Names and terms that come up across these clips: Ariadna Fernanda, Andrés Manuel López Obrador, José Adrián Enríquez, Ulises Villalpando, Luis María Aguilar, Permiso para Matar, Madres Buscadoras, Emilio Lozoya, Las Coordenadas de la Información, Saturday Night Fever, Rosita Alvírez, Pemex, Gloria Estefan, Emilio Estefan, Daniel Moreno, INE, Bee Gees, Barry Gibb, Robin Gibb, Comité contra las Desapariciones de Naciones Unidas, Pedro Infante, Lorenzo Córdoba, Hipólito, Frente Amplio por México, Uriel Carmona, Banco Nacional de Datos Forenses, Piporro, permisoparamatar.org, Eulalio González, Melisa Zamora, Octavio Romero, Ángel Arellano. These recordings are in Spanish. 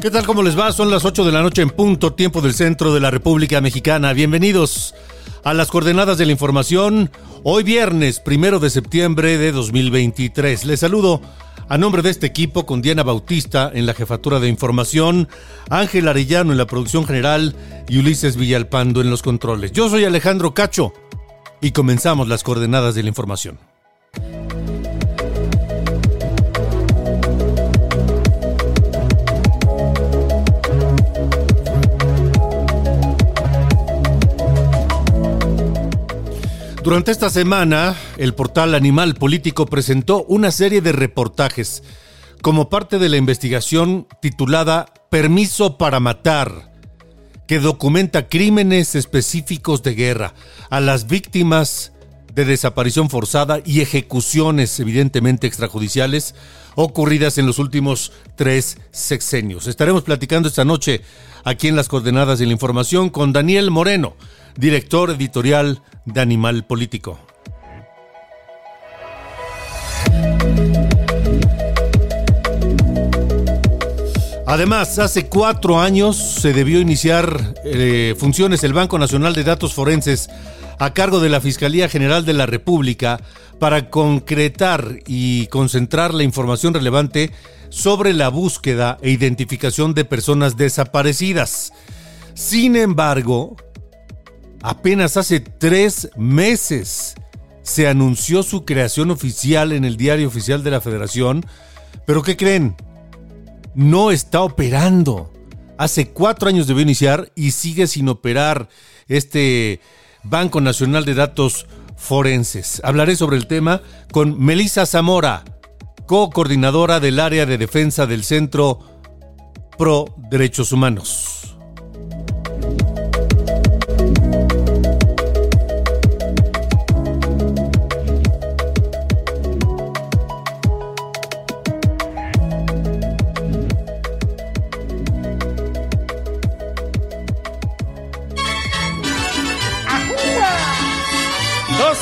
¿Qué tal? ¿Cómo les va? Son las 8 de la noche en punto, tiempo del centro de la República Mexicana. Bienvenidos a Las Coordenadas de la Información. Hoy viernes, 1 de septiembre de 2023. Les saludo a nombre de este equipo con Diana Bautista en la Jefatura de Información, Ángel Arellano en la Producción General y Ulises Villalpando en los controles. Yo soy Alejandro Cacho y comenzamos Las Coordenadas de la Información. Durante esta semana, el portal Animal Político presentó una serie de reportajes como parte de la investigación titulada Permiso para Matar, que documenta crímenes específicos de guerra a las víctimas de desaparición forzada y ejecuciones evidentemente extrajudiciales ocurridas en los últimos 3 sexenios. Estaremos platicando esta noche aquí en Las Coordenadas de la Información con Daniel Moreno, director editorial de Animal Político. Además, hace 4 años se debió iniciar funciones el Banco Nacional de Datos Forenses a cargo de la Fiscalía General de la República para concretar y concentrar la información relevante sobre la búsqueda e identificación de personas desaparecidas. Sin embargo, apenas hace 3 meses se anunció su creación oficial en el Diario Oficial de la Federación, pero ¿qué creen? No está operando. Hace 4 años debió iniciar y sigue sin operar este Banco Nacional de Datos Forenses. Hablaré sobre el tema con Melisa Zamora, co-coordinadora del Área de Defensa del Centro Pro Derechos Humanos.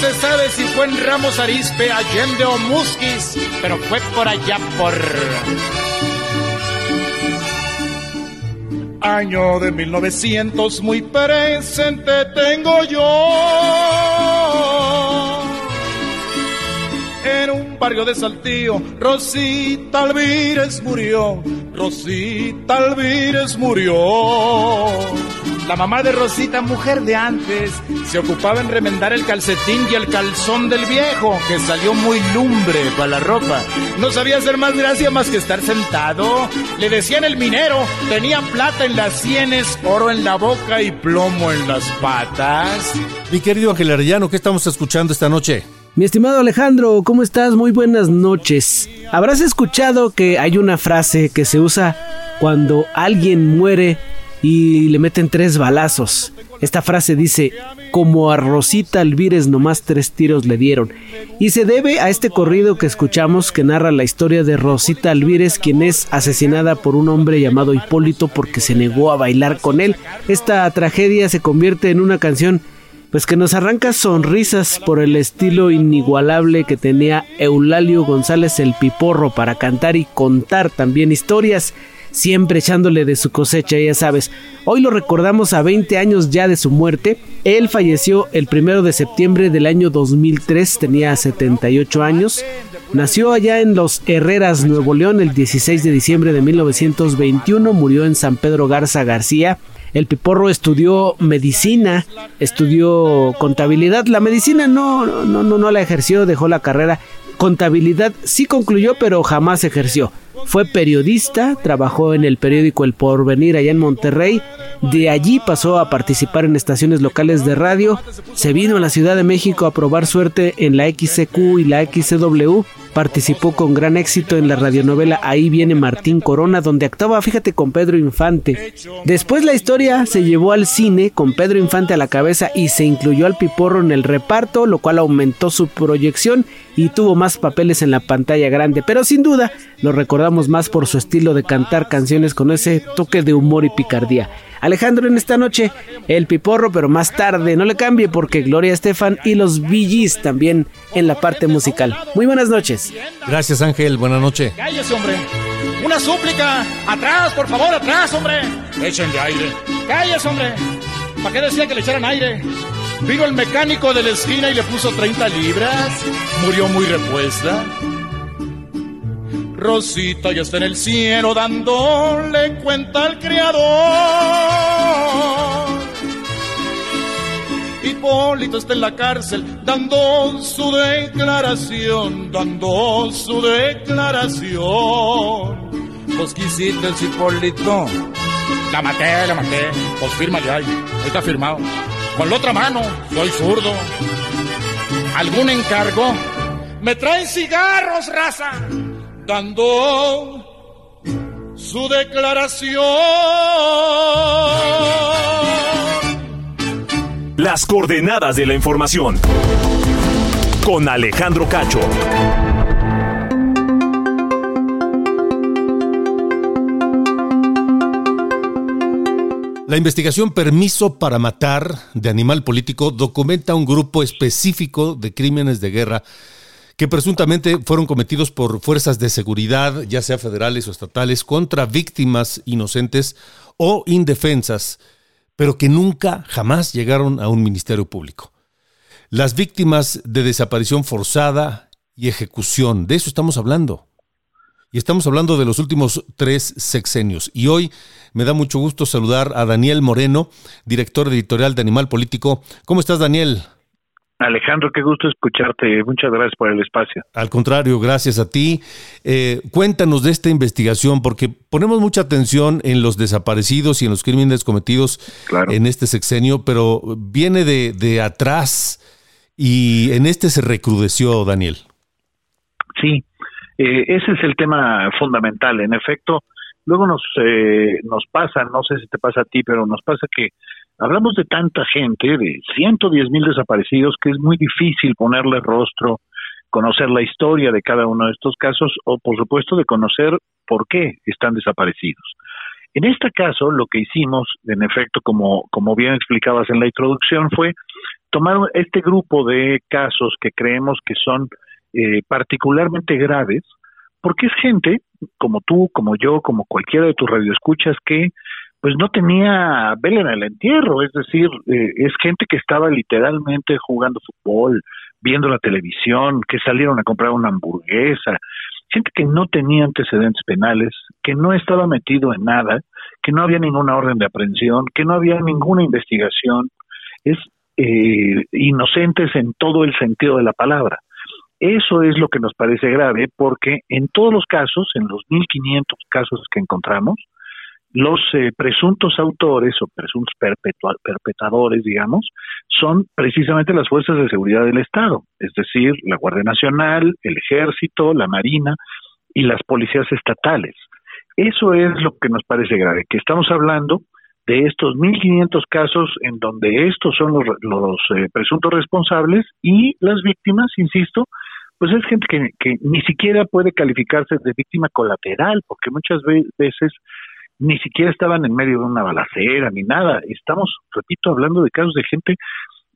Se sabe si fue en Ramos Arizpe, Allende o Musquis, pero fue por allá por... Año de 1900 muy presente tengo yo. En un barrio de Saltillo, Rosita Alvírez murió. Rosita Alvírez murió. La mamá de Rosita, mujer de antes, se ocupaba en remendar el calcetín y el calzón del viejo, que salió muy lumbre para la ropa. No sabía hacer más gracia más que estar sentado. Le decían el minero, tenía plata en las sienes, oro en la boca y plomo en las patas. Mi querido Ángel Arellano, ¿qué estamos escuchando esta noche? Mi estimado Alejandro, ¿cómo estás? Muy buenas noches. Habrás escuchado que hay una frase que se usa cuando alguien muere y le meten 3 balazos. Esta frase dice, como a Rosita Alvírez nomás 3 tiros le dieron. Y se debe a este corrido que escuchamos que narra la historia de Rosita Alvírez, quien es asesinada por un hombre llamado Hipólito porque se negó a bailar con él. Esta tragedia se convierte en una canción pues que nos arranca sonrisas por el estilo inigualable que tenía Eulalio González el Piporro para cantar y contar también historias. siempre echándole de su cosecha, ya sabes. Hoy lo recordamos a 20 años ya de su muerte. Él falleció el 1 de septiembre del año 2003, tenía 78 años. Nació allá en Los Herreras, Nuevo León, el 16 de diciembre de 1921, murió en San Pedro Garza García. El Piporro estudió medicina, estudió contabilidad. La medicina no la ejerció, dejó la carrera. Contabilidad sí concluyó, pero jamás ejerció. Fue periodista, trabajó en el periódico El Porvenir allá en Monterrey. De allí pasó a participar en estaciones locales de radio. Se vino a la Ciudad de México a probar suerte en la XCQ y la XCW. Participó con gran éxito en la radionovela Ahí viene Martín Corona, donde actuaba, fíjate, con Pedro Infante. Después la historia se llevó al cine con Pedro Infante a la cabeza y se incluyó al Piporro en el reparto, lo cual aumentó su proyección y tuvo más papeles en la pantalla grande. Pero sin duda lo recordamos más por su estilo de cantar canciones con ese toque de humor y picardía. Alejandro, en esta noche el Piporro, pero más tarde, no le cambie porque Gloria Estefan y los Bee Gees también en la parte musical. Muy buenas noches. Gracias, Ángel, buenas noches. Cállese, hombre. Una súplica. Atrás, por favor, atrás, hombre. Échenle aire. Cállese, hombre. ¿Para qué decía que le echaran aire? Vino el mecánico de la esquina y le puso 30 libras. Murió muy repuesta. Rosita ya está en el cielo dándole cuenta al Creador. Hipólito está en la cárcel dando su declaración. Pues ¿qué hiciste, Hipólito? La maté. Pues fírmale ahí, está firmado. Con la otra mano, soy zurdo. ¿Algún encargo? Me traen cigarros, raza. Dando su declaración. Las coordenadas de la información. Con Alejandro Cacho. La investigación Permiso para Matar de Animal Político documenta un grupo específico de crímenes de guerra que presuntamente fueron cometidos por fuerzas de seguridad, ya sea federales o estatales, contra víctimas inocentes o indefensas, pero que nunca jamás llegaron a un ministerio público. Las víctimas de desaparición forzada y ejecución, de eso estamos hablando. Y estamos hablando de los últimos 3 sexenios. Y hoy me da mucho gusto saludar a Daniel Moreno, director editorial de Animal Político. ¿Cómo estás, Daniel? Alejandro, qué gusto escucharte. Muchas gracias por el espacio. Al contrario, gracias a ti. Cuéntanos de esta investigación, porque ponemos mucha atención en los desaparecidos y en los crímenes cometidos en este sexenio, pero viene de atrás y en este se recrudeció, Daniel. Sí, ese es el tema fundamental. En efecto, luego nos pasa, no sé si te pasa a ti, pero nos pasa que hablamos de tanta gente, de 110,000 desaparecidos, que es muy difícil ponerle rostro, conocer la historia de cada uno de estos casos o, por supuesto, de conocer por qué están desaparecidos. En este caso, lo que hicimos, en efecto, como bien explicabas en la introducción, fue tomar este grupo de casos que creemos que son particularmente graves, porque es gente como tú, como yo, como cualquiera de tus radioescuchas que pues no tenía vela en el entierro, es decir, es gente que estaba literalmente jugando fútbol, viendo la televisión, que salieron a comprar una hamburguesa, gente que no tenía antecedentes penales, que no estaba metido en nada, que no había ninguna orden de aprehensión, que no había ninguna investigación, es inocentes en todo el sentido de la palabra. Eso es lo que nos parece grave, porque en todos los casos, en los 1,500 casos que encontramos, los presuntos autores o presuntos perpetradores, digamos, son precisamente las fuerzas de seguridad del Estado, es decir, la Guardia Nacional, el Ejército, la Marina y las policías estatales. Eso es lo que nos parece grave, que estamos hablando de estos 1,500 casos en donde estos son los presuntos responsables y las víctimas, insisto, pues es gente que ni siquiera puede calificarse de víctima colateral, porque muchas veces ni siquiera estaban en medio de una balacera ni nada. Estamos, repito, hablando de casos de gente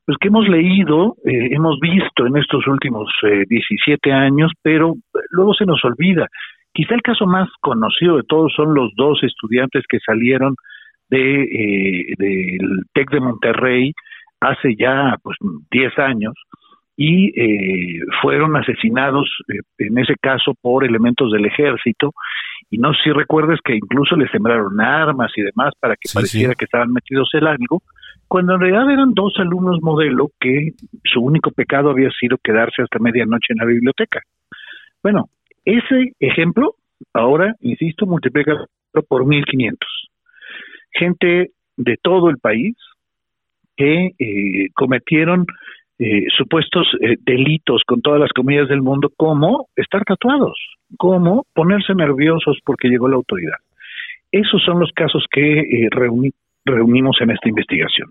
pues que hemos leído, hemos visto en estos últimos 17 años, pero luego se nos olvida. Quizá el caso más conocido de todos son los dos estudiantes que salieron del TEC de Monterrey hace ya 10 años y fueron asesinados, en ese caso, por elementos del ejército. Y no sé si recuerdas que incluso les sembraron armas y demás para que pareciera que estaban metidos en algo, cuando en realidad eran dos alumnos modelo que su único pecado había sido quedarse hasta medianoche en la biblioteca. Bueno, ese ejemplo, ahora, insisto, multiplica por 1.500. Gente de todo el país que cometieron supuestos delitos, con todas las comillas del mundo, como estar tatuados, como ponerse nerviosos porque llegó la autoridad. Esos son los casos que reunimos en esta investigación.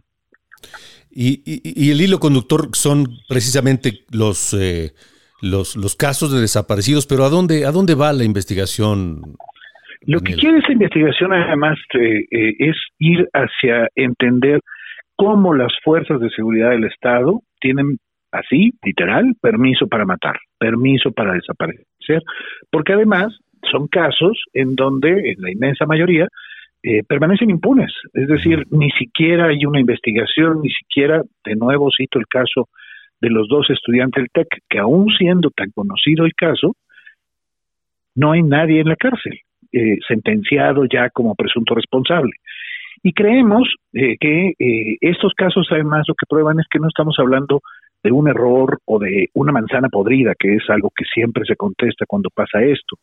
Y el hilo conductor son precisamente los casos de desaparecidos, pero ¿a dónde va la investigación? Lo que quiere esta investigación, además, es ir hacia entender cómo las fuerzas de seguridad del Estado tienen, así, literal, permiso para matar, permiso para desaparecer, porque además son casos en donde, en la inmensa mayoría, permanecen impunes. Es decir, ni siquiera hay una investigación, ni siquiera, de nuevo cito el caso de los dos estudiantes del TEC, que aún siendo tan conocido el caso, no hay nadie en la cárcel, sentenciado ya como presunto responsable. Y creemos que estos casos, además, lo que prueban es que no estamos hablando de un error o de una manzana podrida, que es algo que siempre se contesta cuando pasa esto,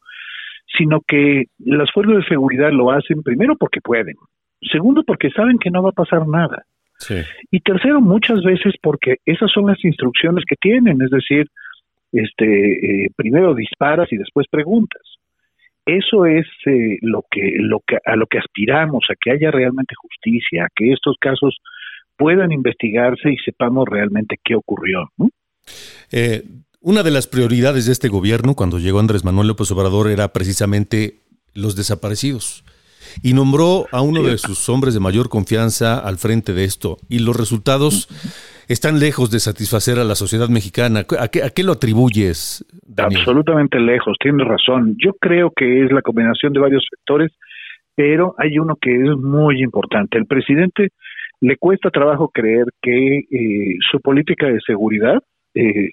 sino que las fuerzas de seguridad lo hacen primero porque pueden, segundo porque saben que no va a pasar nada, y tercero muchas veces porque esas son las instrucciones que tienen, es decir, primero disparas y después preguntas. Eso es a lo que aspiramos, a que haya realmente justicia, a que estos casos puedan investigarse y sepamos realmente qué ocurrió, ¿no? Una de las prioridades de este gobierno cuando llegó Andrés Manuel López Obrador era precisamente los desaparecidos, y nombró a uno de sus hombres de mayor confianza al frente de esto, y los resultados están lejos de satisfacer a la sociedad mexicana. ¿A qué lo atribuyes, Daniel? Absolutamente lejos, tienes razón. Yo creo que es la combinación de varios sectores, pero hay uno que es muy importante. El presidente le cuesta trabajo creer que su política de seguridad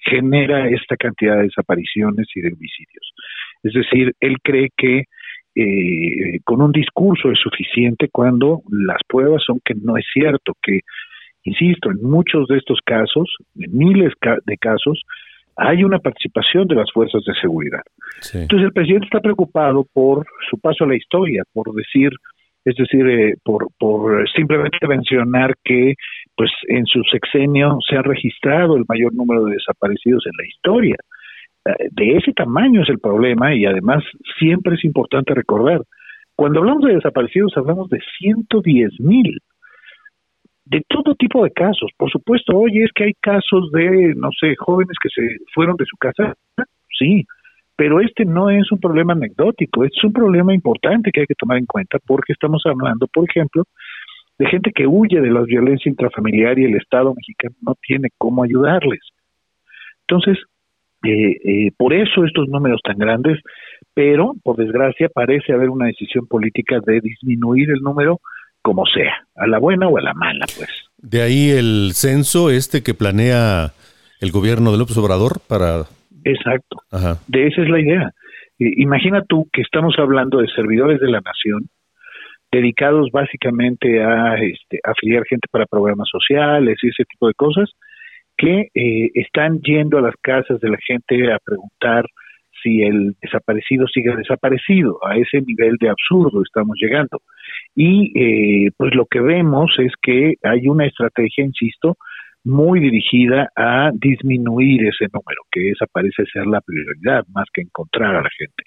genera esta cantidad de desapariciones y de homicidios. Es decir, él cree que con un discurso es suficiente cuando las pruebas son que no es cierto, que, insisto, en muchos de estos casos, en miles de casos, hay una participación de las fuerzas de seguridad. Sí. Entonces el presidente está preocupado por su paso a la historia, por simplemente mencionar que pues en su sexenio se ha registrado el mayor número de desaparecidos en la historia. De ese tamaño es el problema, y además siempre es importante recordar, cuando hablamos de desaparecidos hablamos de 110,000, de todo tipo de casos. Por supuesto, hoy es que hay casos de, no sé, jóvenes que se fueron de su casa, sí, pero este no es un problema anecdótico, es un problema importante que hay que tomar en cuenta, porque estamos hablando, por ejemplo, de gente que huye de la violencia intrafamiliar y el Estado mexicano no tiene cómo ayudarles. Entonces, por eso estos números tan grandes, pero por desgracia parece haber una decisión política de disminuir el número como sea, a la buena o a la mala, pues. De ahí el censo que planea el gobierno de López Obrador para... Exacto, ajá. De esa es la idea. Imagina tú que estamos hablando de servidores de la nación dedicados básicamente a afiliar gente para programas sociales y ese tipo de cosas, que están yendo a las casas de la gente a preguntar si el desaparecido sigue desaparecido. A ese nivel de absurdo estamos llegando. Y pues lo que vemos es que hay una estrategia, insisto, muy dirigida a disminuir ese número, que esa parece ser la prioridad, más que encontrar a la gente.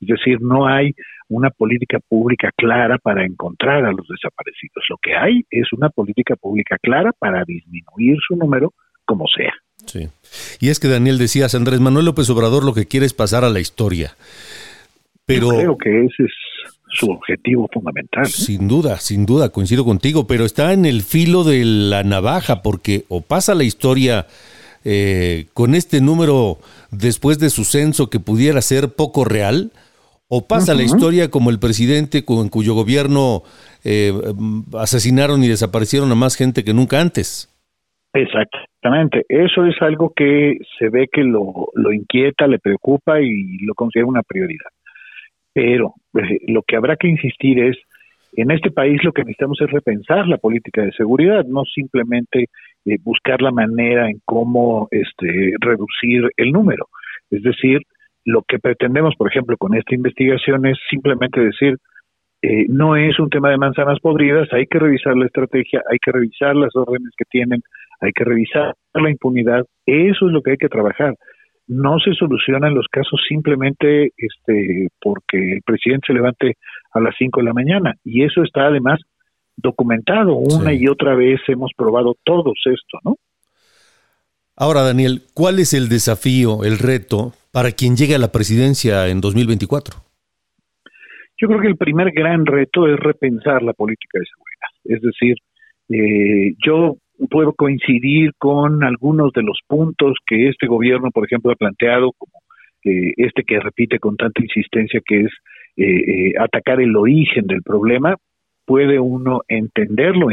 Es decir, no hay una política pública clara para encontrar a los desaparecidos. Lo que hay es una política pública clara para disminuir su número como sea. Sí. Y es que, Daniel, decías, Andrés Manuel López Obrador lo que quiere es pasar a la historia. Pero yo creo que ese es su objetivo fundamental, ¿eh? Sin duda, coincido contigo, pero está en el filo de la navaja, porque o pasa la historia con este número después de su censo que pudiera ser poco real, ¿O pasa la historia como el presidente en cuyo gobierno asesinaron y desaparecieron a más gente que nunca antes? Exactamente. Eso es algo que se ve que lo inquieta, le preocupa y lo considera una prioridad. Pero lo que habrá que insistir es, en este país lo que necesitamos es repensar la política de seguridad, no simplemente buscar la manera en cómo reducir el número. Es decir, lo que pretendemos, por ejemplo, con esta investigación es simplemente decir, no es un tema de manzanas podridas, hay que revisar la estrategia, hay que revisar las órdenes que tienen, hay que revisar la impunidad. Eso es lo que hay que trabajar. No se solucionan los casos simplemente porque el presidente se levante a las 5 de la mañana. Y eso está además documentado. Una y otra vez hemos probado todos esto, ¿no? Ahora, Daniel, ¿cuál es el desafío, el reto para quien llegue a la presidencia en 2024? Yo creo que el primer gran reto es repensar la política de seguridad. Es decir, yo puedo coincidir con algunos de los puntos que este gobierno, por ejemplo, ha planteado, como que repite con tanta insistencia, que es atacar el origen del problema. Puede uno entenderlo,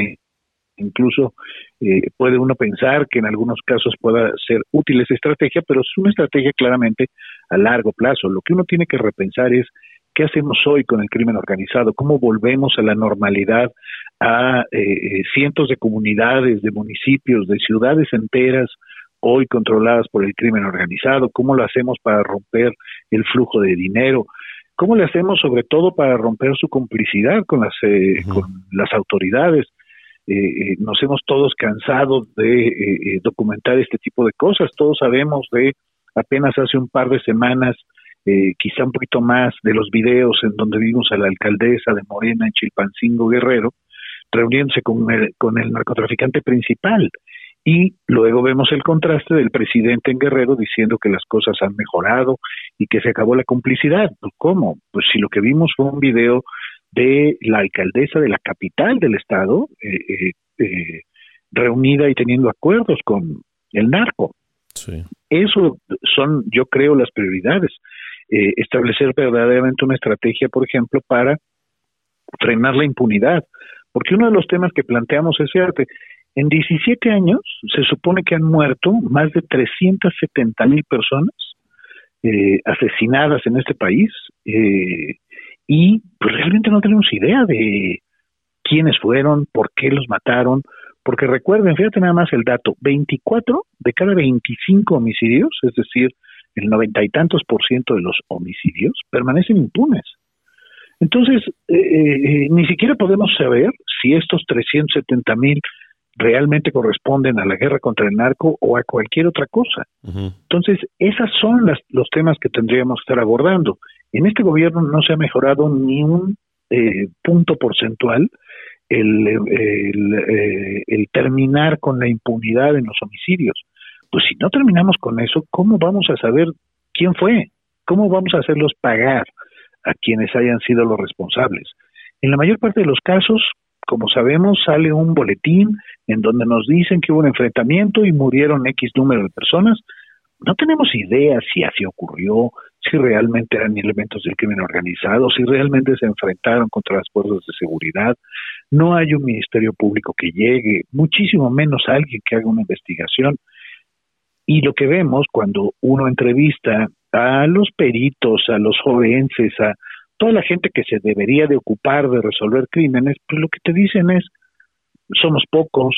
incluso puede uno pensar que en algunos casos pueda ser útil esa estrategia, pero es una estrategia claramente a largo plazo. Lo que uno tiene que repensar es qué hacemos hoy con el crimen organizado, cómo volvemos a la normalidad, a cientos de comunidades, de municipios, de ciudades enteras hoy controladas por el crimen organizado, cómo lo hacemos para romper el flujo de dinero, cómo lo hacemos sobre todo para romper su complicidad con las autoridades. Nos hemos todos cansado de documentar este tipo de cosas. Todos sabemos de apenas hace un par de semanas, quizá un poquito más, de los videos en donde vimos a la alcaldesa de Morena en Chilpancingo, Guerrero, reuniéndose con el narcotraficante principal, y luego vemos el contraste del presidente en Guerrero diciendo que las cosas han mejorado y que se acabó la complicidad. Pues ¿cómo? Pues si lo que vimos fue un video de la alcaldesa de la capital del estado reunida y teniendo acuerdos con el narco. Sí. Eso son, yo creo, las prioridades. Establecer verdaderamente una estrategia, por ejemplo, para frenar la impunidad. Porque uno de los temas que planteamos es cierto. En 17 años se supone que han muerto más de 370,000 personas asesinadas en este país y pues, realmente no tenemos idea de quiénes fueron, por qué los mataron. Porque recuerden, fíjate nada más el dato, 24 de cada 25 homicidios, es decir, el 90 y tantos % de los homicidios permanecen impunes. Entonces, ni siquiera podemos saber si estos 370,000 realmente corresponden a la guerra contra el narco o a cualquier otra cosa. Uh-huh. Entonces, esos son los temas que tendríamos que estar abordando. En este gobierno no se ha mejorado ni un punto porcentual el terminar con la impunidad en los homicidios. Pues si no terminamos con eso, ¿cómo vamos a saber quién fue? ¿Cómo vamos a hacerlos pagar a quienes hayan sido los responsables? En la mayor parte de los casos, como sabemos, sale un boletín en donde nos dicen que hubo un enfrentamiento y murieron X número de personas. No tenemos idea si así ocurrió, si realmente eran elementos del crimen organizado, si realmente se enfrentaron contra las fuerzas de seguridad. No hay un ministerio público que llegue, muchísimo menos alguien que haga una investigación. Y lo que vemos cuando uno entrevista a los peritos, a los forenses, a toda la gente que se debería de ocupar de resolver crímenes, pues lo que te dicen es, somos pocos,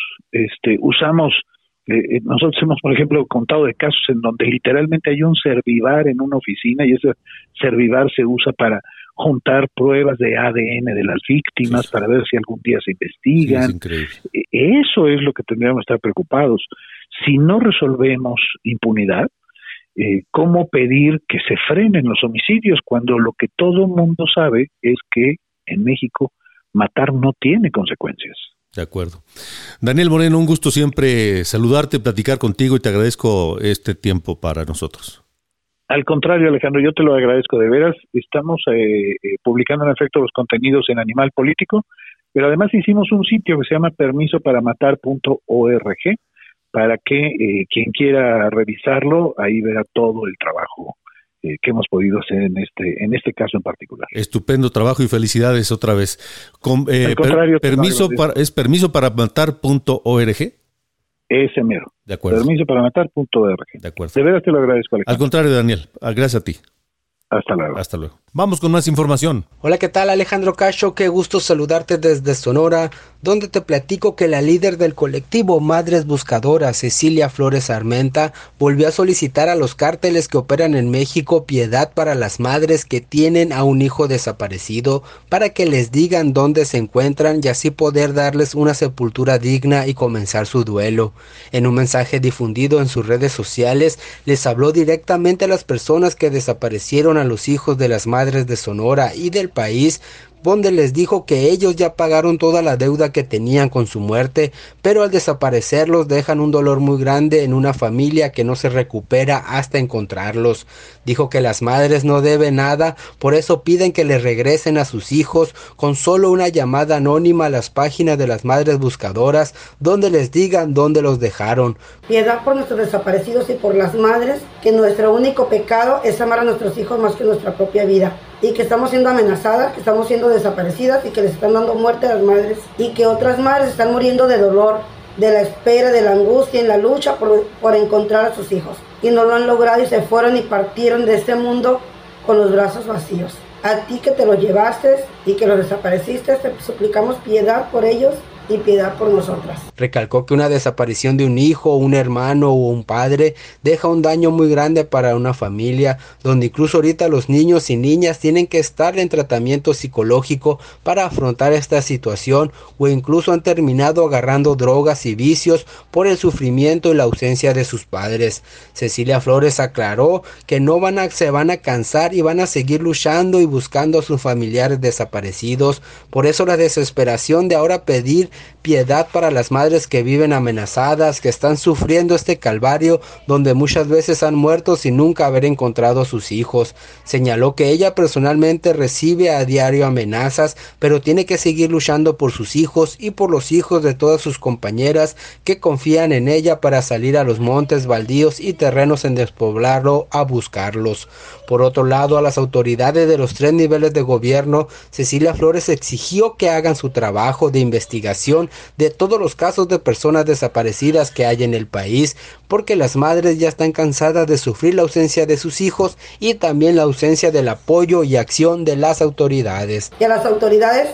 nosotros hemos, por ejemplo, contado de casos en donde literalmente hay un servivar en una oficina y ese servivar se usa para juntar pruebas de ADN de las víctimas para ver si algún día se investigan. Sí, es eso es lo que tendríamos que estar preocupados. Si no resolvemos impunidad, ¿cómo pedir que se frenen los homicidios cuando lo que todo mundo sabe es que en México matar no tiene consecuencias? De acuerdo. Daniel Moreno, un gusto siempre saludarte, platicar contigo y te agradezco este tiempo para nosotros. Al contrario, Alejandro, yo te lo agradezco de veras. Estamos publicando en efecto los contenidos en Animal Político, pero además hicimos un sitio que se llama permisoparamatar.org para que quien quiera revisarlo, ahí verá todo el trabajo que hemos podido hacer en este caso en particular. Estupendo trabajo y felicidades otra vez. Al contrario, ¿es permisoparamatar.org? Ese mero. De acuerdo. Permisoparamatar.org. De acuerdo. De veras te lo agradezco, Alejandro. Al contrario, Daniel. Gracias a ti. Hasta luego. Hasta luego. Vamos con más información. Hola, ¿qué tal? Alejandro Cacho, qué gusto saludarte desde Sonora, donde te platico que la líder del colectivo Madres Buscadoras, Cecilia Flores Armenta, volvió a solicitar a los cárteles que operan en México piedad para las madres que tienen a un hijo desaparecido, para que les digan dónde se encuentran y así poder darles una sepultura digna y comenzar su duelo. En un mensaje difundido en sus redes sociales, les habló directamente a las personas que desaparecieron a los hijos de las madres de Sonora y del país, donde les dijo que ellos ya pagaron toda la deuda que tenían con su muerte, pero al desaparecerlos dejan un dolor muy grande en una familia que no se recupera hasta encontrarlos. Dijo que las madres no deben nada, por eso piden que les regresen a sus hijos con solo una llamada anónima a las páginas de las madres buscadoras, donde les digan dónde los dejaron. Piedad por nuestros desaparecidos y por las madres, que nuestro único pecado es amar a nuestros hijos más que nuestra propia vida, y que estamos siendo amenazadas, que estamos siendo desaparecidas y que les están dando muerte a las madres, y que otras madres están muriendo de dolor, de la espera, de la angustia, en la lucha por encontrar a sus hijos, y no lo han logrado y se fueron y partieron de este mundo con los brazos vacíos. A ti que te los llevaste y que los desapareciste, te suplicamos piedad por ellos y piedad por nosotras. Recalcó que una desaparición de un hijo, un hermano o un padre deja un daño muy grande para una familia, donde incluso ahorita los niños y niñas tienen que estar en tratamiento psicológico para afrontar esta situación, o incluso han terminado agarrando drogas y vicios por el sufrimiento y la ausencia de sus padres. Cecilia Flores aclaró que se van a cansar y van a seguir luchando y buscando a sus familiares desaparecidos. Por eso la desesperación de ahora pedir piedad para las madres que viven amenazadas, que están sufriendo este calvario, donde muchas veces han muerto sin nunca haber encontrado a sus hijos. Señaló que ella personalmente recibe a diario amenazas, pero tiene que seguir luchando por sus hijos y por los hijos de todas sus compañeras que confían en ella para salir a los montes, baldíos y terrenos en despoblado a buscarlos. Por otro lado, a las autoridades de los 3 niveles de gobierno, Cecilia Flores exigió que hagan su trabajo de investigación de todos los casos de personas desaparecidas que hay en el país, porque las madres ya están cansadas de sufrir la ausencia de sus hijos y también la ausencia del apoyo y acción de las autoridades. Y a las autoridades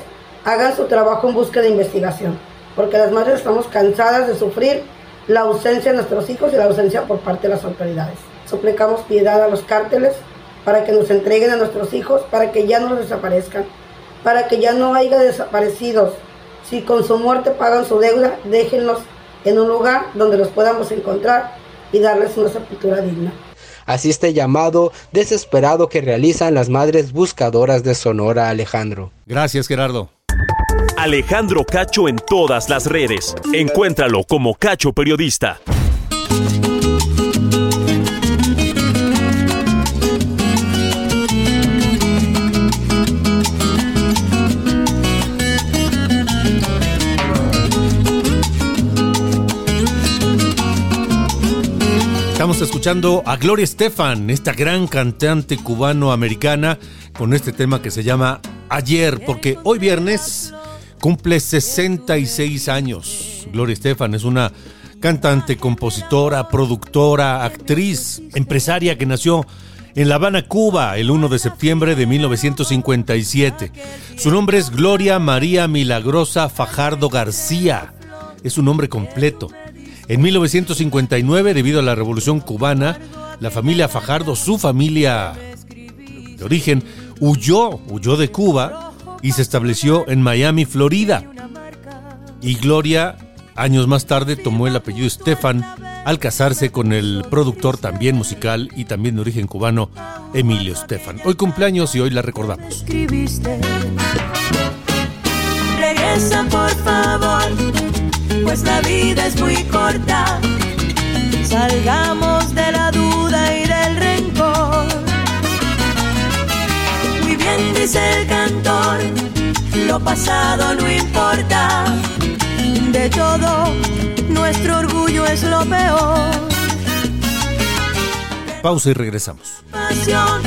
hagan su trabajo en búsqueda de investigación, porque las madres estamos cansadas de sufrir la ausencia de nuestros hijos y la ausencia por parte de las autoridades. Suplicamos piedad a los cárteles para que nos entreguen a nuestros hijos, para que ya no los desaparezcan, para que ya no haya desaparecidos. Si con su muerte pagan su deuda, déjenlos en un lugar donde los podamos encontrar y darles una sepultura digna. Así este llamado desesperado que realizan las madres buscadoras de Sonora, Alejandro. Gracias, Gerardo. Alejandro Cacho en todas las redes. Encuéntralo como Cacho Periodista. Estamos escuchando a Gloria Estefan, esta gran cantante cubano-americana, con este tema que se llama Ayer, porque hoy viernes cumple 66 años. Gloria Estefan es una cantante, compositora, productora, actriz, empresaria que nació en La Habana, Cuba, el 1 de septiembre de 1957. Su nombre es Gloria María Milagrosa Fajardo García, es su nombre completo. En 1959, debido a la Revolución Cubana, la familia Fajardo, su familia de origen, huyó de Cuba y se estableció en Miami, Florida. Y Gloria, años más tarde, tomó el apellido Estefan al casarse con el productor también musical y también de origen cubano, Emilio Estefan. Hoy cumpleaños y hoy la recordamos. Escribiste, regresa por favor, pues la vida es muy corta. Salgamos de la duda y del rencor. Muy bien dice el cantor, lo pasado no importa. De todo, nuestro orgullo es lo peor. Pausa y regresamos. información,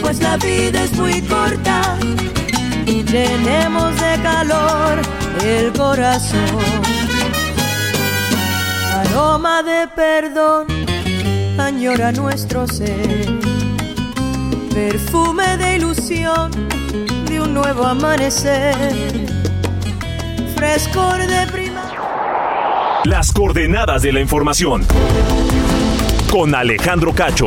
pues la vida es muy corta y llenemos de calor el corazón. Aroma de perdón añora nuestro ser, perfume de ilusión de un nuevo amanecer, frescor de primavera. Las coordenadas de la información con Alejandro Cacho.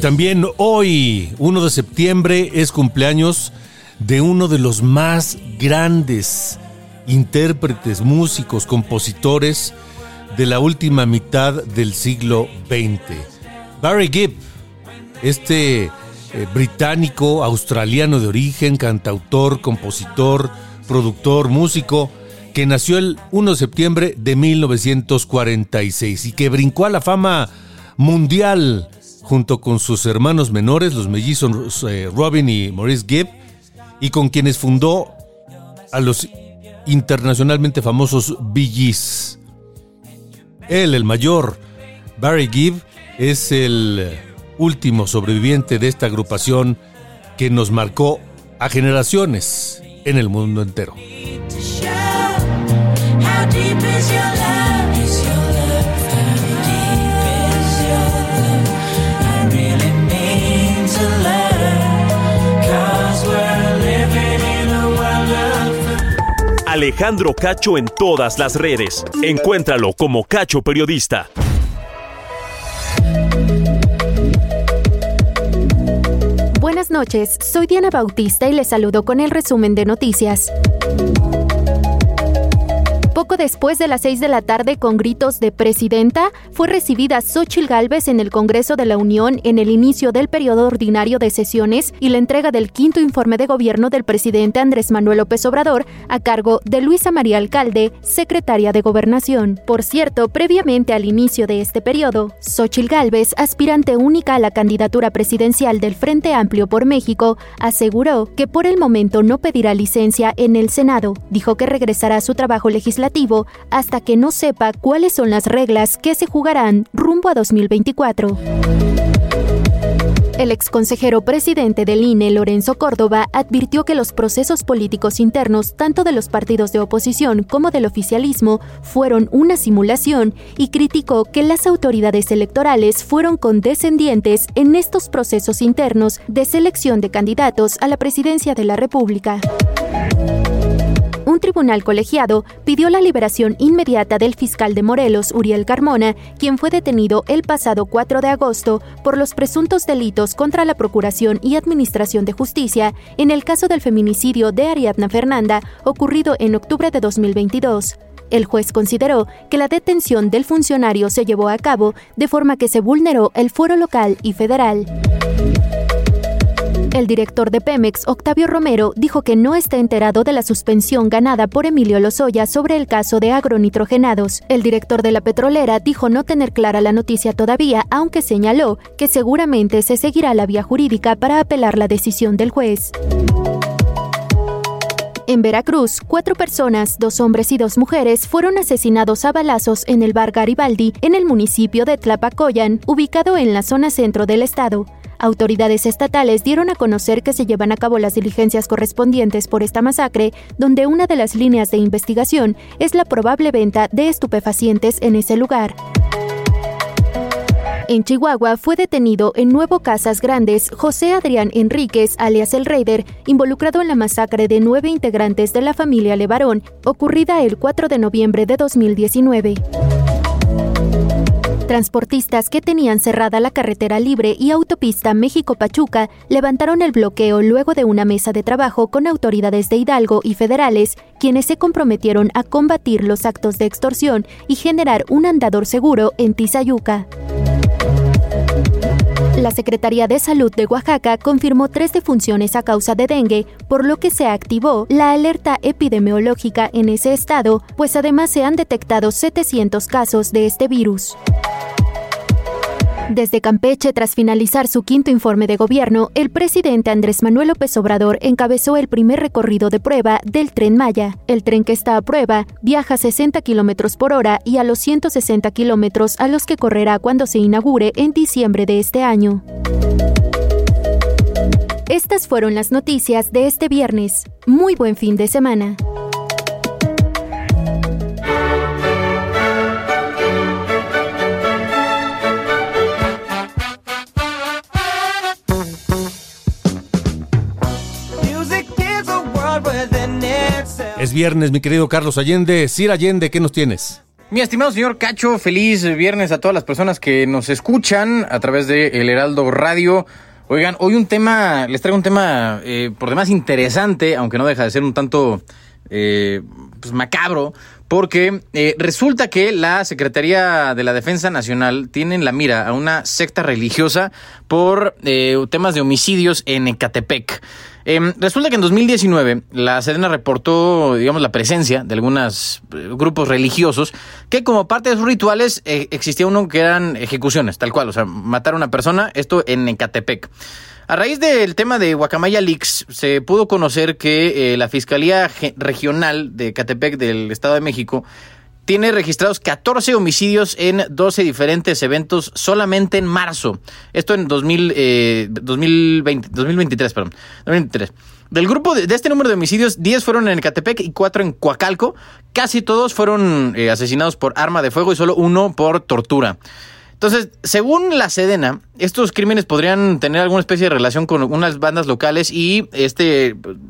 También hoy, 1 de septiembre, es cumpleaños de uno de los más grandes intérpretes, músicos, compositores de la última mitad del siglo XX. Barry Gibb, británico, australiano de origen, cantautor, compositor, productor, músico, que nació el 1 de septiembre de 1946 y que brincó a la fama mundial junto con sus hermanos menores, los mellizos Robin y Maurice Gibb, y con quienes fundó a los internacionalmente famosos Bee Gees. Él, el mayor, Barry Gibb, es el último sobreviviente de esta agrupación que nos marcó a generaciones en el mundo entero. Alejandro Cacho en todas las redes. Encuéntralo como Cacho Periodista. Buenas noches, soy Diana Bautista y les saludo con el resumen de noticias. Poco después de las 6:00 p.m, con gritos de presidenta, fue recibida Xóchitl Gálvez en el Congreso de la Unión en el inicio del periodo ordinario de sesiones y la entrega del 5º informe de gobierno del presidente Andrés Manuel López Obrador a cargo de Luisa María Alcalde, secretaria de Gobernación. Por cierto, previamente al inicio de este periodo, Xóchitl Gálvez, aspirante única a la candidatura presidencial del Frente Amplio por México, aseguró que por el momento no pedirá licencia en el Senado. Dijo que regresará a su trabajo legislativo hasta que no sepa cuáles son las reglas que se jugarán rumbo a 2024. El exconsejero presidente del INE, Lorenzo Córdoba, advirtió que los procesos políticos internos, tanto de los partidos de oposición como del oficialismo, fueron una simulación y criticó que las autoridades electorales fueron condescendientes en estos procesos internos de selección de candidatos a la presidencia de la República. un tribunal colegiado pidió la liberación inmediata del fiscal de Morelos, Uriel Carmona, quien fue detenido el pasado 4 de agosto por los presuntos delitos contra la Procuración y Administración de Justicia en el caso del feminicidio de Ariadna Fernanda, ocurrido en octubre de 2022. El juez consideró que la detención del funcionario se llevó a cabo de forma que se vulneró el fuero local y federal. El director de Pemex, Octavio Romero, dijo que no está enterado de la suspensión ganada por Emilio Lozoya sobre el caso de agronitrogenados. El director de la petrolera dijo no tener clara la noticia todavía, aunque señaló que seguramente se seguirá la vía jurídica para apelar la decisión del juez. En Veracruz, 4 personas, 2 hombres y 2 mujeres, fueron asesinados a balazos en el bar Garibaldi, en el municipio de Tlapacoyan, ubicado en la zona centro del estado. Autoridades estatales dieron a conocer que se llevan a cabo las diligencias correspondientes por esta masacre, donde una de las líneas de investigación es la probable venta de estupefacientes en ese lugar. En Chihuahua fue detenido en Nuevo Casas Grandes José Adrián Enríquez, alias El Raider, involucrado en la masacre de 9 integrantes de la familia Levarón, ocurrida el 4 de noviembre de 2019. Transportistas que tenían cerrada la carretera libre y autopista México-Pachuca levantaron el bloqueo luego de una mesa de trabajo con autoridades de Hidalgo y federales, quienes se comprometieron a combatir los actos de extorsión y generar un andador seguro en Tizayuca. La Secretaría de Salud de Oaxaca confirmó 3 defunciones a causa de dengue, por lo que se activó la alerta epidemiológica en ese estado, pues además se han detectado 700 casos de este virus. Desde Campeche, tras finalizar su quinto informe de gobierno, el presidente Andrés Manuel López Obrador encabezó el primer recorrido de prueba del Tren Maya. El tren que está a prueba viaja a 60 kilómetros por hora y a los 160 kilómetros a los que correrá cuando se inaugure en diciembre de este año. Estas fueron las noticias de este viernes. Muy buen fin de semana. Es viernes, mi querido Carlos Allende. Sir Allende, ¿qué nos tienes? Mi estimado señor Cacho, feliz viernes a todas las personas que nos escuchan a través de El Heraldo Radio. Oigan, hoy les traigo un tema por demás interesante, aunque no deja de ser un tanto macabro, porque resulta que la Secretaría de la Defensa Nacional tiene en la mira a una secta religiosa por temas de homicidios en Ecatepec. Resulta que en 2019 la Sedena reportó, la presencia de algunos grupos religiosos que como parte de sus rituales existía uno que eran ejecuciones, tal cual, matar a una persona, esto en Ecatepec. A raíz del tema de Guacamaya Leaks, se pudo conocer que la Fiscalía Regional de Ecatepec del Estado de México tiene registrados 14 homicidios en 12 diferentes eventos solamente en marzo. Esto en 2023. Del grupo de este número de homicidios, 10 fueron en Ecatepec y 4 en Coacalco. Casi todos fueron asesinados por arma de fuego y solo uno por tortura. Entonces, según la Sedena, estos crímenes podrían tener alguna especie de relación con unas bandas locales y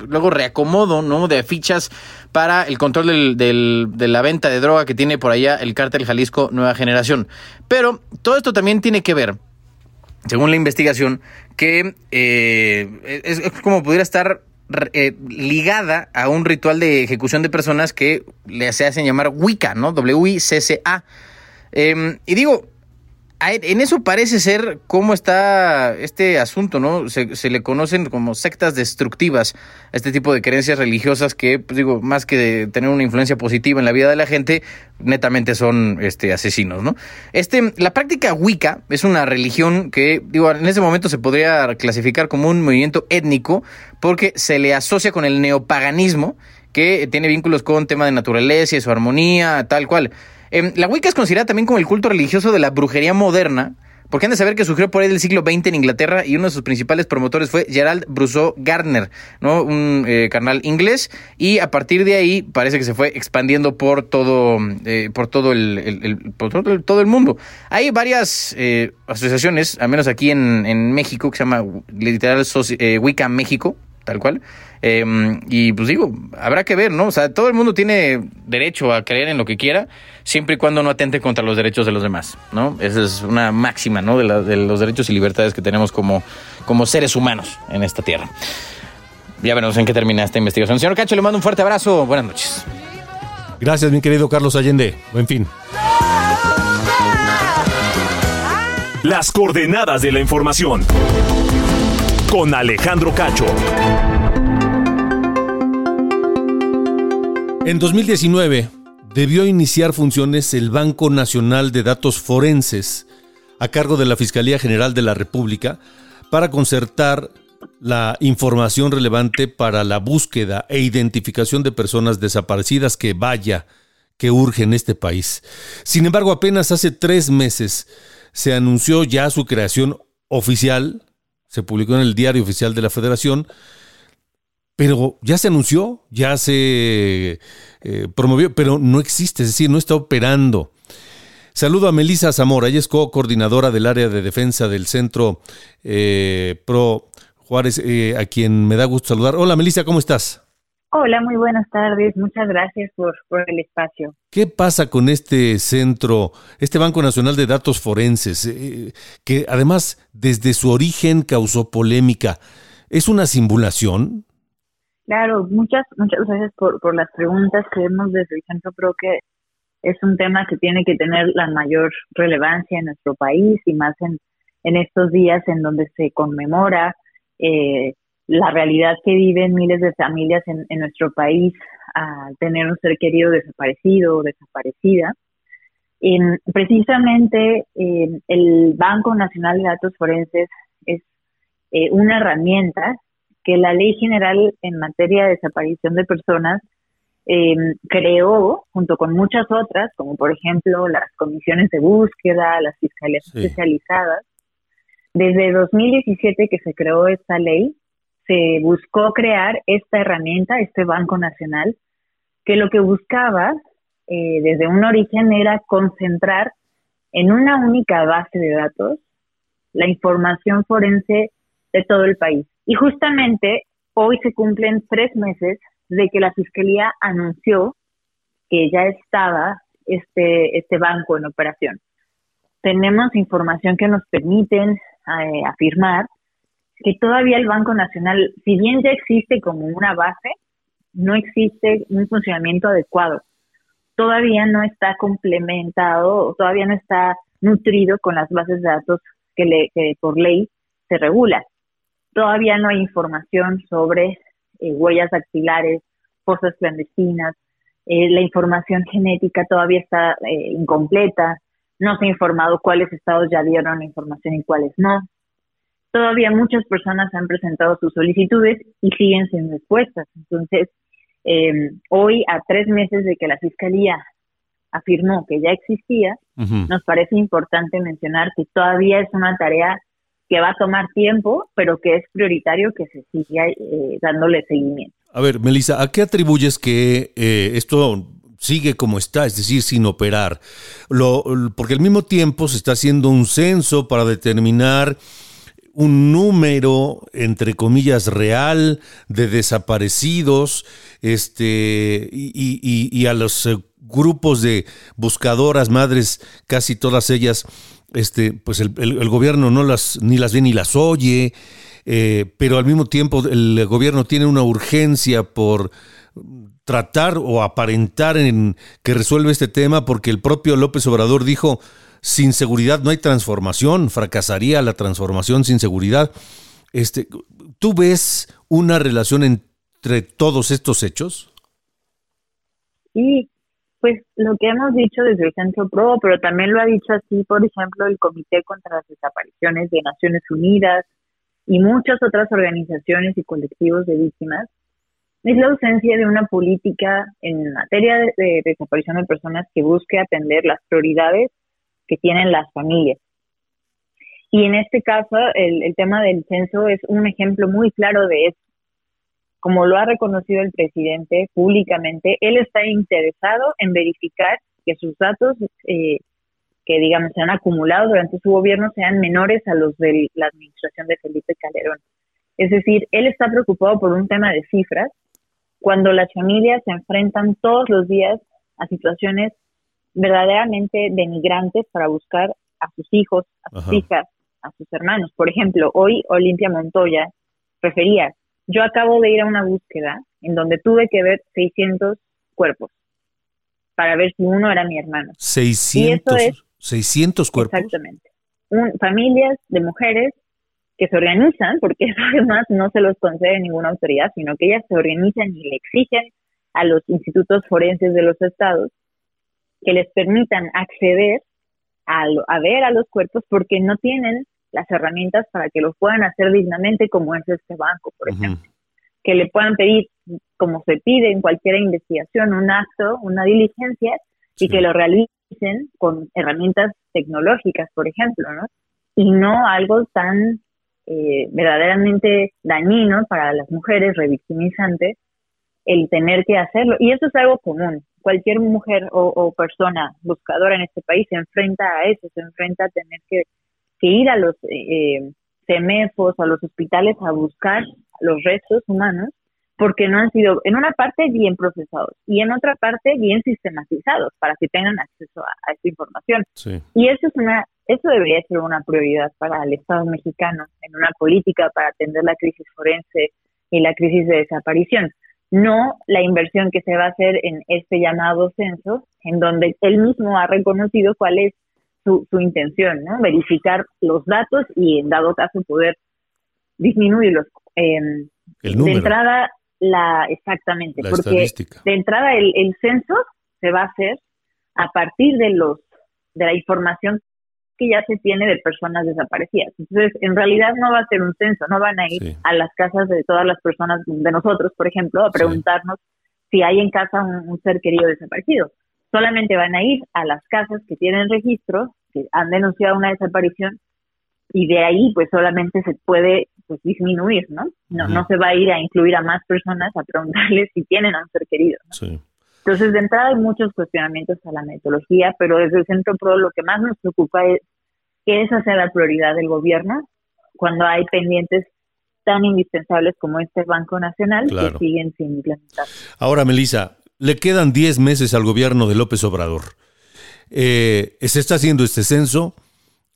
luego reacomodo, ¿no?, de fichas para el control de la venta de droga que tiene por allá el Cártel Jalisco Nueva Generación. Pero todo esto también tiene que ver, según la investigación, que es como pudiera estar ligada a un ritual de ejecución de personas que se hacen llamar Wicca, ¿no? W-I-C-C-A. En eso parece ser cómo está este asunto, ¿no? Se le conocen como sectas destructivas a este tipo de creencias religiosas que, más que de tener una influencia positiva en la vida de la gente, netamente son asesinos, ¿no? La práctica Wicca es una religión que, en ese momento se podría clasificar como un movimiento étnico porque se le asocia con el neopaganismo, que tiene vínculos con tema de naturaleza y su armonía, tal cual. La Wicca es considerada también como el culto religioso de la brujería moderna, porque han de saber que surgió por ahí del siglo XX en Inglaterra y uno de sus principales promotores fue Gerald Brousseau Gardner, ¿no? Un carnal inglés, y a partir de ahí parece que se fue expandiendo por todo el mundo. Hay varias asociaciones, al menos aquí en México, que se llama literal Wicca México, tal cual, Y pues digo, habrá que ver, ¿no? O sea, todo el mundo tiene derecho a creer en lo que quiera, siempre y cuando no atente contra los derechos de los demás, ¿no? Esa es una máxima, ¿no? De los derechos y libertades que tenemos como seres humanos en esta tierra. Ya veremos en qué termina esta investigación. Señor Cacho, le mando un fuerte abrazo. Buenas noches. Gracias, mi querido Carlos Allende. Buen fin. Las coordenadas de la información. Con Alejandro Cacho. En 2019 debió iniciar funciones el Banco Nacional de Datos Forenses, a cargo de la Fiscalía General de la República, para concertar la información relevante para la búsqueda e identificación de personas desaparecidas, que vaya, que urge en este país. Sin embargo, apenas hace 3 meses se anunció ya su creación oficial, se publicó en el Diario Oficial de la Federación, pero ya se anunció, ya se promovió, pero no existe, es decir, no está operando. Saludo a Melisa Zamora, ella es co-coordinadora del área de defensa del Centro Pro Juárez, a quien me da gusto saludar. Hola, Melisa, ¿cómo estás? Hola, muy buenas tardes. Muchas gracias por el espacio. ¿Qué pasa con este centro, este Banco Nacional de Datos Forenses, que además desde su origen causó polémica? ¿Es una simulación? Claro, muchas gracias por las preguntas que vemos desde el centro. Creo que es un tema que tiene que tener la mayor relevancia en nuestro país, y más en estos días en donde se conmemora la realidad que viven miles de familias en nuestro país al tener un ser querido desaparecido o desaparecida. Precisamente el Banco Nacional de Datos Forenses es una herramienta que la Ley General en materia de desaparición de personas creó, junto con muchas otras, como por ejemplo las comisiones de búsqueda, las fiscalías especializadas. Desde 2017 que se creó esta ley, se buscó crear esta herramienta, este Banco Nacional, que lo que buscaba desde un origen era concentrar en una única base de datos la información forense de todo el país. Y justamente hoy se cumplen 3 meses de que la Fiscalía anunció que ya estaba este banco en operación. Tenemos información que nos permiten afirmar que todavía el Banco Nacional, si bien ya existe como una base, no existe un funcionamiento adecuado. Todavía no está complementado, todavía no está nutrido con las bases de datos que por ley se regula. Todavía no hay información sobre huellas dactilares, fosas clandestinas, la información genética todavía está incompleta. No se ha informado cuáles estados ya dieron información y cuáles no. Todavía muchas personas han presentado sus solicitudes y siguen sin respuestas. Entonces, hoy, a 3 meses de que la Fiscalía afirmó que ya existía, nos parece importante mencionar que todavía es una tarea que va a tomar tiempo, pero que es prioritario que se siga dándole seguimiento. A ver, Melisa, ¿a qué atribuyes que esto sigue como está, es decir, sin operar? Porque al mismo tiempo se está haciendo un censo para determinar un número, entre comillas, real de desaparecidos, y a los grupos de buscadoras, madres, casi todas ellas, pues el gobierno no las ve ni las oye, pero al mismo tiempo el gobierno tiene una urgencia por tratar o aparentar en que resuelve este tema, porque el propio López Obrador dijo: sin seguridad no hay transformación, fracasaría la transformación sin seguridad. ¿Tú ves una relación entre todos estos hechos? Sí, pues lo que hemos dicho desde el Centro Pro, pero también lo ha dicho así, por ejemplo, el Comité contra las Desapariciones de Naciones Unidas y muchas otras organizaciones y colectivos de víctimas, es la ausencia de una política en materia de desaparición de personas que busque atender las prioridades que tienen las familias. Y en este caso, el tema del censo es un ejemplo muy claro de esto. Como lo ha reconocido el presidente públicamente, él está interesado en verificar que sus datos, que digamos se han acumulado durante su gobierno, sean menores a los de la administración de Felipe Calderón. Es decir, él está preocupado por un tema de cifras, cuando las familias se enfrentan todos los días a situaciones verdaderamente denigrantes para buscar a sus hijos, a sus hijas, a sus hermanos. Por ejemplo, hoy Olimpia Montoya refería, yo acabo de ir a una búsqueda en donde tuve que ver 600 cuerpos para ver si uno era mi hermano. 600, y eso es, 600 cuerpos. Exactamente. Familias de mujeres que se organizan, porque eso además no se los concede ninguna autoridad, sino que ellas se organizan y le exigen a los institutos forenses de los estados que les permitan acceder a ver a los cuerpos, porque no tienen las herramientas para que los puedan hacer dignamente, como es este banco, por ejemplo. Que le puedan pedir, como se pide en cualquier investigación, un acto, una diligencia, y que lo realicen con herramientas tecnológicas, por ejemplo, ¿no? Y no algo tan verdaderamente dañino para las mujeres, revictimizante, el tener que hacerlo. Y eso es algo común. Cualquier mujer o persona buscadora en este país se enfrenta a eso, se enfrenta a tener que ir a los CEMEFOS, a los hospitales a buscar los restos humanos, porque no han sido, en una parte, bien procesados y en otra parte, bien sistematizados para que tengan acceso a esta información. Sí. Y eso debería ser una prioridad para el Estado mexicano en una política para atender la crisis forense y la crisis de desaparición. No la inversión que se va a hacer en este llamado censo, en donde él mismo ha reconocido cuál es su intención, ¿no? Verificar los datos y, en dado caso, poder disminuirlos. El número. De entrada, exactamente, la porque estadística. De entrada el censo se va a hacer a partir de la información que ya se tiene de personas desaparecidas. Entonces, en realidad no va a ser un censo, no van a ir a las casas de todas las personas, de nosotros, por ejemplo, a preguntarnos si hay en casa un ser querido desaparecido. Solamente van a ir a las casas que tienen registro, que han denunciado una desaparición, y de ahí pues solamente se puede pues disminuir, ¿no? No se va a ir a incluir a más personas a preguntarles si tienen a un ser querido, ¿no? Sí. Entonces, de entrada hay muchos cuestionamientos a la metodología, pero desde el Centro Pro lo que más nos preocupa es que esa sea la prioridad del gobierno cuando hay pendientes tan indispensables como este Banco Nacional que siguen sin implementar. Ahora, Melisa, le quedan 10 meses al gobierno de López Obrador. Se está haciendo este censo.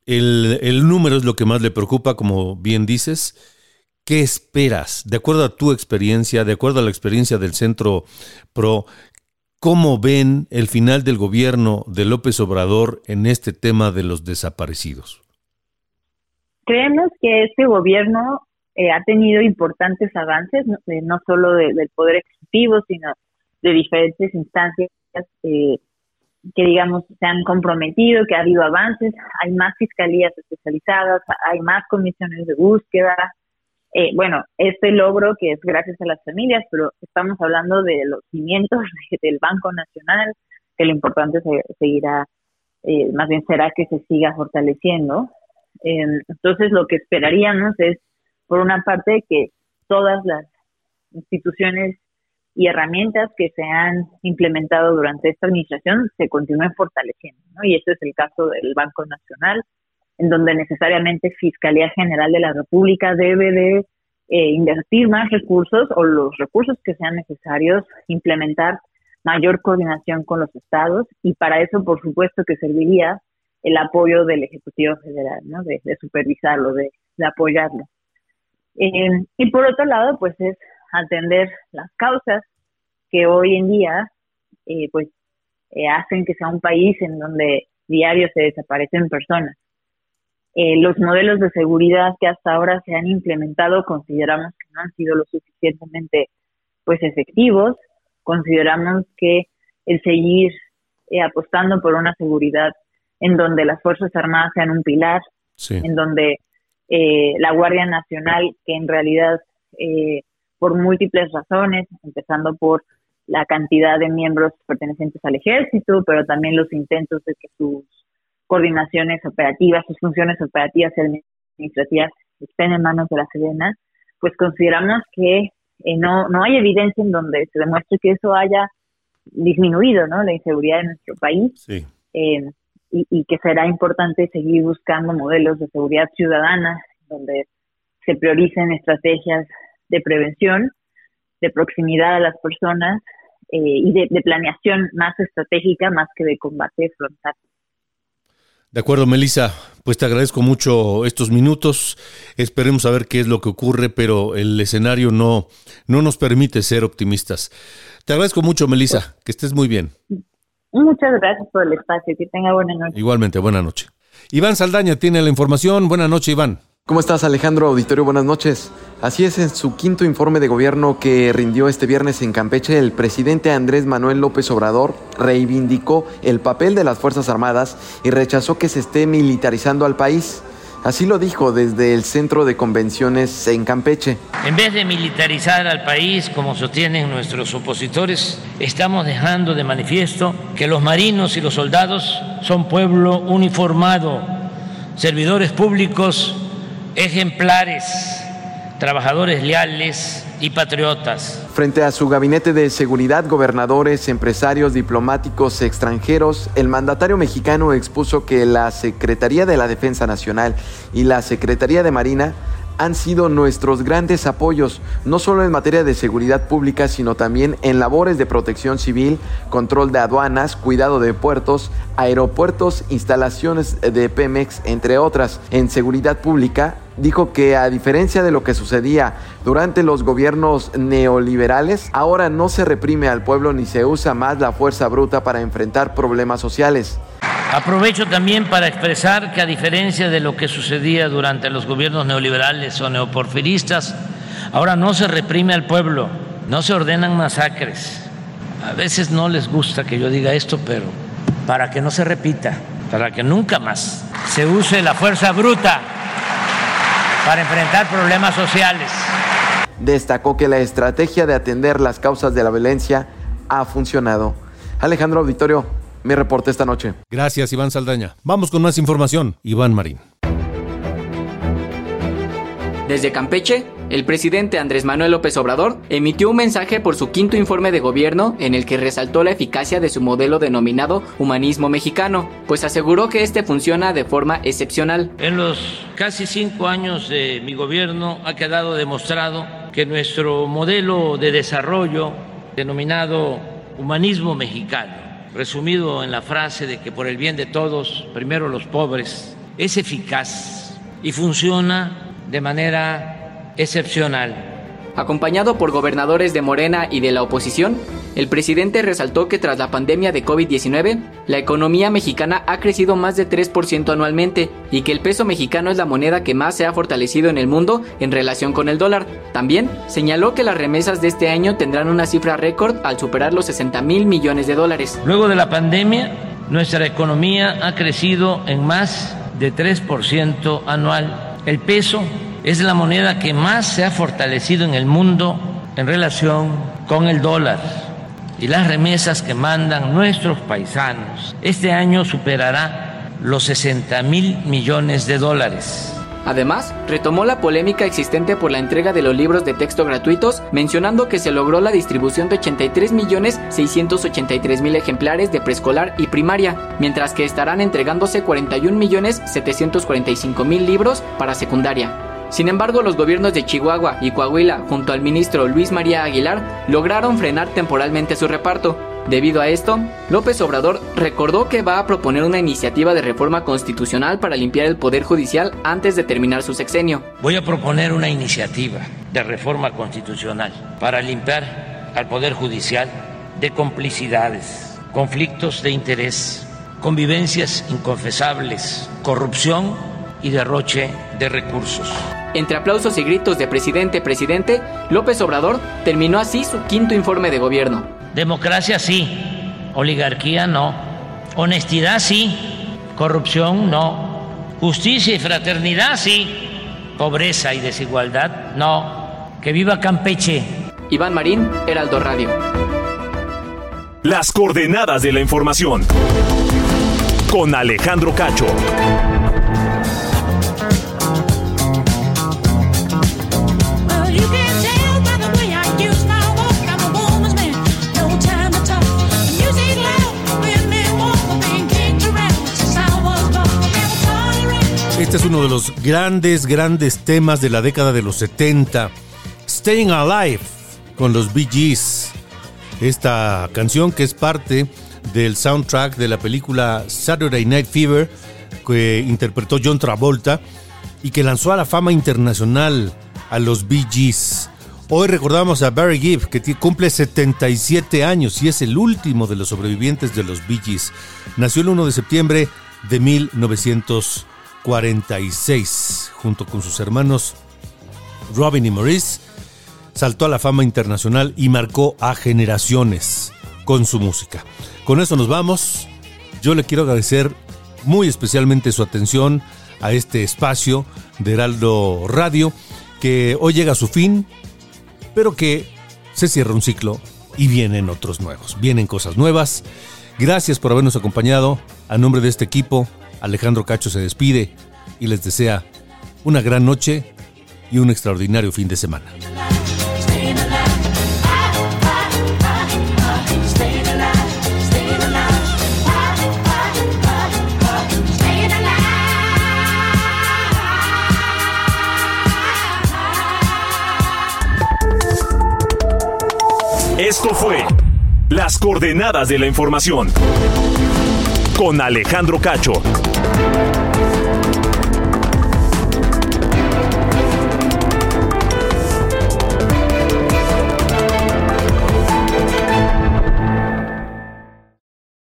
El número es lo que más le preocupa, como bien dices. ¿Qué esperas? De acuerdo a tu experiencia, de acuerdo a la experiencia del Centro Pro, ¿cómo ven el final del gobierno de López Obrador en este tema de los desaparecidos? Creemos que este gobierno ha tenido importantes avances, no solo del Poder Ejecutivo, sino de diferentes instancias que, digamos, se han comprometido, que ha habido avances. Hay más fiscalías especializadas, hay más comisiones de búsqueda. Bueno, este logro que es gracias a las familias, pero estamos hablando de los cimientos del Banco Nacional, que lo importante seguirá, más bien será que se siga fortaleciendo. Entonces, lo que esperaríamos es, por una parte, que todas las instituciones y herramientas que se han implementado durante esta administración se continúen fortaleciendo, ¿no? Y este es el caso del Banco Nacional, en donde necesariamente Fiscalía General de la República debe de invertir más recursos o los recursos que sean necesarios, implementar mayor coordinación con los estados, y para eso, por supuesto, que serviría el apoyo del Ejecutivo Federal, ¿no? De supervisarlo, de apoyarlo. Y por otro lado, pues es atender las causas que hoy en día hacen que sea un país en donde diario se desaparecen personas. Los modelos de seguridad que hasta ahora se han implementado consideramos que no han sido lo suficientemente efectivos. Consideramos que el seguir apostando por una seguridad en donde las Fuerzas Armadas sean un pilar, en donde la Guardia Nacional, que en realidad por múltiples razones, empezando por la cantidad de miembros pertenecientes al ejército, pero también los intentos de que sus coordinaciones operativas, sus funciones operativas y administrativas estén en manos de la Sedena, pues consideramos que no hay evidencia en donde se demuestre que eso haya disminuido, ¿no? La inseguridad de nuestro país, y que será importante seguir buscando modelos de seguridad ciudadana donde se prioricen estrategias de prevención, de proximidad a las personas y de planeación más estratégica más que de combate frontal. De acuerdo, Melisa, pues te agradezco mucho estos minutos. Esperemos a ver qué es lo que ocurre, pero el escenario no nos permite ser optimistas. Te agradezco mucho, Melisa, que estés muy bien. Muchas gracias por el espacio, que tenga buena noche. Igualmente, buena noche. Iván Saldaña tiene la información. Buena noche, Iván. ¿Cómo estás, Alejandro? Auditorio, buenas noches. Así es, en su quinto informe de gobierno que rindió este viernes en Campeche, el presidente Andrés Manuel López Obrador reivindicó el papel de las Fuerzas Armadas y rechazó que se esté militarizando al país. Así lo dijo desde el Centro de Convenciones en Campeche. En vez de militarizar al país, como sostienen nuestros opositores, estamos dejando de manifiesto que los marinos y los soldados son pueblo uniformado, servidores públicos ejemplares, trabajadores leales y patriotas. Frente a su gabinete de seguridad, gobernadores, empresarios, diplomáticos, extranjeros, el mandatario mexicano expuso que la Secretaría de la Defensa Nacional y la Secretaría de Marina han sido nuestros grandes apoyos, no solo en materia de seguridad pública, sino también en labores de protección civil, control de aduanas, cuidado de puertos, aeropuertos, instalaciones de Pemex, entre otras. En seguridad pública, dijo que a diferencia de lo que sucedía durante los gobiernos neoliberales, ahora no se reprime al pueblo ni se usa más la fuerza bruta para enfrentar problemas sociales. Aprovecho también para expresar que a diferencia de lo que sucedía durante los gobiernos neoliberales o neoporfiristas, ahora no se reprime al pueblo, no se ordenan masacres. A veces no les gusta que yo diga esto, pero para que no se repita, para que nunca más se use la fuerza bruta para enfrentar problemas sociales. Destacó que la estrategia de atender las causas de la violencia ha funcionado. Alejandro, auditorio, mi reporte esta noche. Gracias, Iván Saldaña. Vamos con más información. Iván Marín. Desde Campeche, el presidente Andrés Manuel López Obrador emitió un mensaje por su quinto informe de gobierno en el que resaltó la eficacia de su modelo denominado humanismo mexicano, pues aseguró que este funciona de forma excepcional. En los casi 5 años de mi gobierno ha quedado demostrado que nuestro modelo de desarrollo denominado humanismo mexicano, resumido en la frase de que por el bien de todos, primero los pobres, es eficaz y funciona de manera excepcional. Acompañado por gobernadores de Morena y de la oposición, el presidente resaltó que tras la pandemia de COVID-19, la economía mexicana ha crecido más de 3% anualmente y que el peso mexicano es la moneda que más se ha fortalecido en el mundo en relación con el dólar. También señaló que las remesas de este año tendrán una cifra récord al superar los $60,000 millones. Luego de la pandemia, nuestra economía ha crecido en más de 3% anual. El peso es la moneda que más se ha fortalecido en el mundo en relación con el dólar. Y las remesas que mandan nuestros paisanos este año superará los $60,000 millones. Además, retomó la polémica existente por la entrega de los libros de texto gratuitos, mencionando que se logró la distribución de 83,683,000 ejemplares de preescolar y primaria, mientras que estarán entregándose 41,745,000 libros para secundaria. Sin embargo, los gobiernos de Chihuahua y Coahuila, junto al ministro Luis María Aguilar, lograron frenar temporalmente su reparto. Debido a esto, López Obrador recordó que va a proponer una iniciativa de reforma constitucional para limpiar el Poder Judicial antes de terminar su sexenio. Voy a proponer una iniciativa de reforma constitucional para limpiar al Poder Judicial de complicidades, conflictos de interés, convivencias inconfesables, corrupción y derroche de recursos. Entre aplausos y gritos de presidente, López Obrador terminó así su quinto informe de gobierno. Democracia sí, oligarquía no, honestidad sí, corrupción no, justicia y fraternidad sí, pobreza y desigualdad no. ¡Que viva Campeche! Iván Marín, Heraldo Radio. Las coordenadas de la información con Alejandro Cacho. Este es uno de los grandes temas de la década de los 70. Staying Alive con los Bee Gees. Esta canción que es parte del soundtrack de la película Saturday Night Fever, que interpretó John Travolta y que lanzó a la fama internacional a los Bee Gees. Hoy recordamos a Barry Gibb, que cumple 77 años y es el último de los sobrevivientes de los Bee Gees. Nació el 1 de septiembre de 1946. Junto con sus hermanos Robin y Maurice, saltó a la fama internacional y marcó a generaciones con su música. Con eso nos vamos. Yo le quiero agradecer muy especialmente su atención a este espacio de Heraldo Radio, que hoy llega a su fin, pero que se cierra un ciclo y vienen otros nuevos, vienen cosas nuevas. Gracias por habernos acompañado. A nombre de este equipo, Alejandro Cacho se despide y les desea una gran noche y un extraordinario fin de semana. Esto fue Las Coordenadas de la Información con Alejandro Cacho.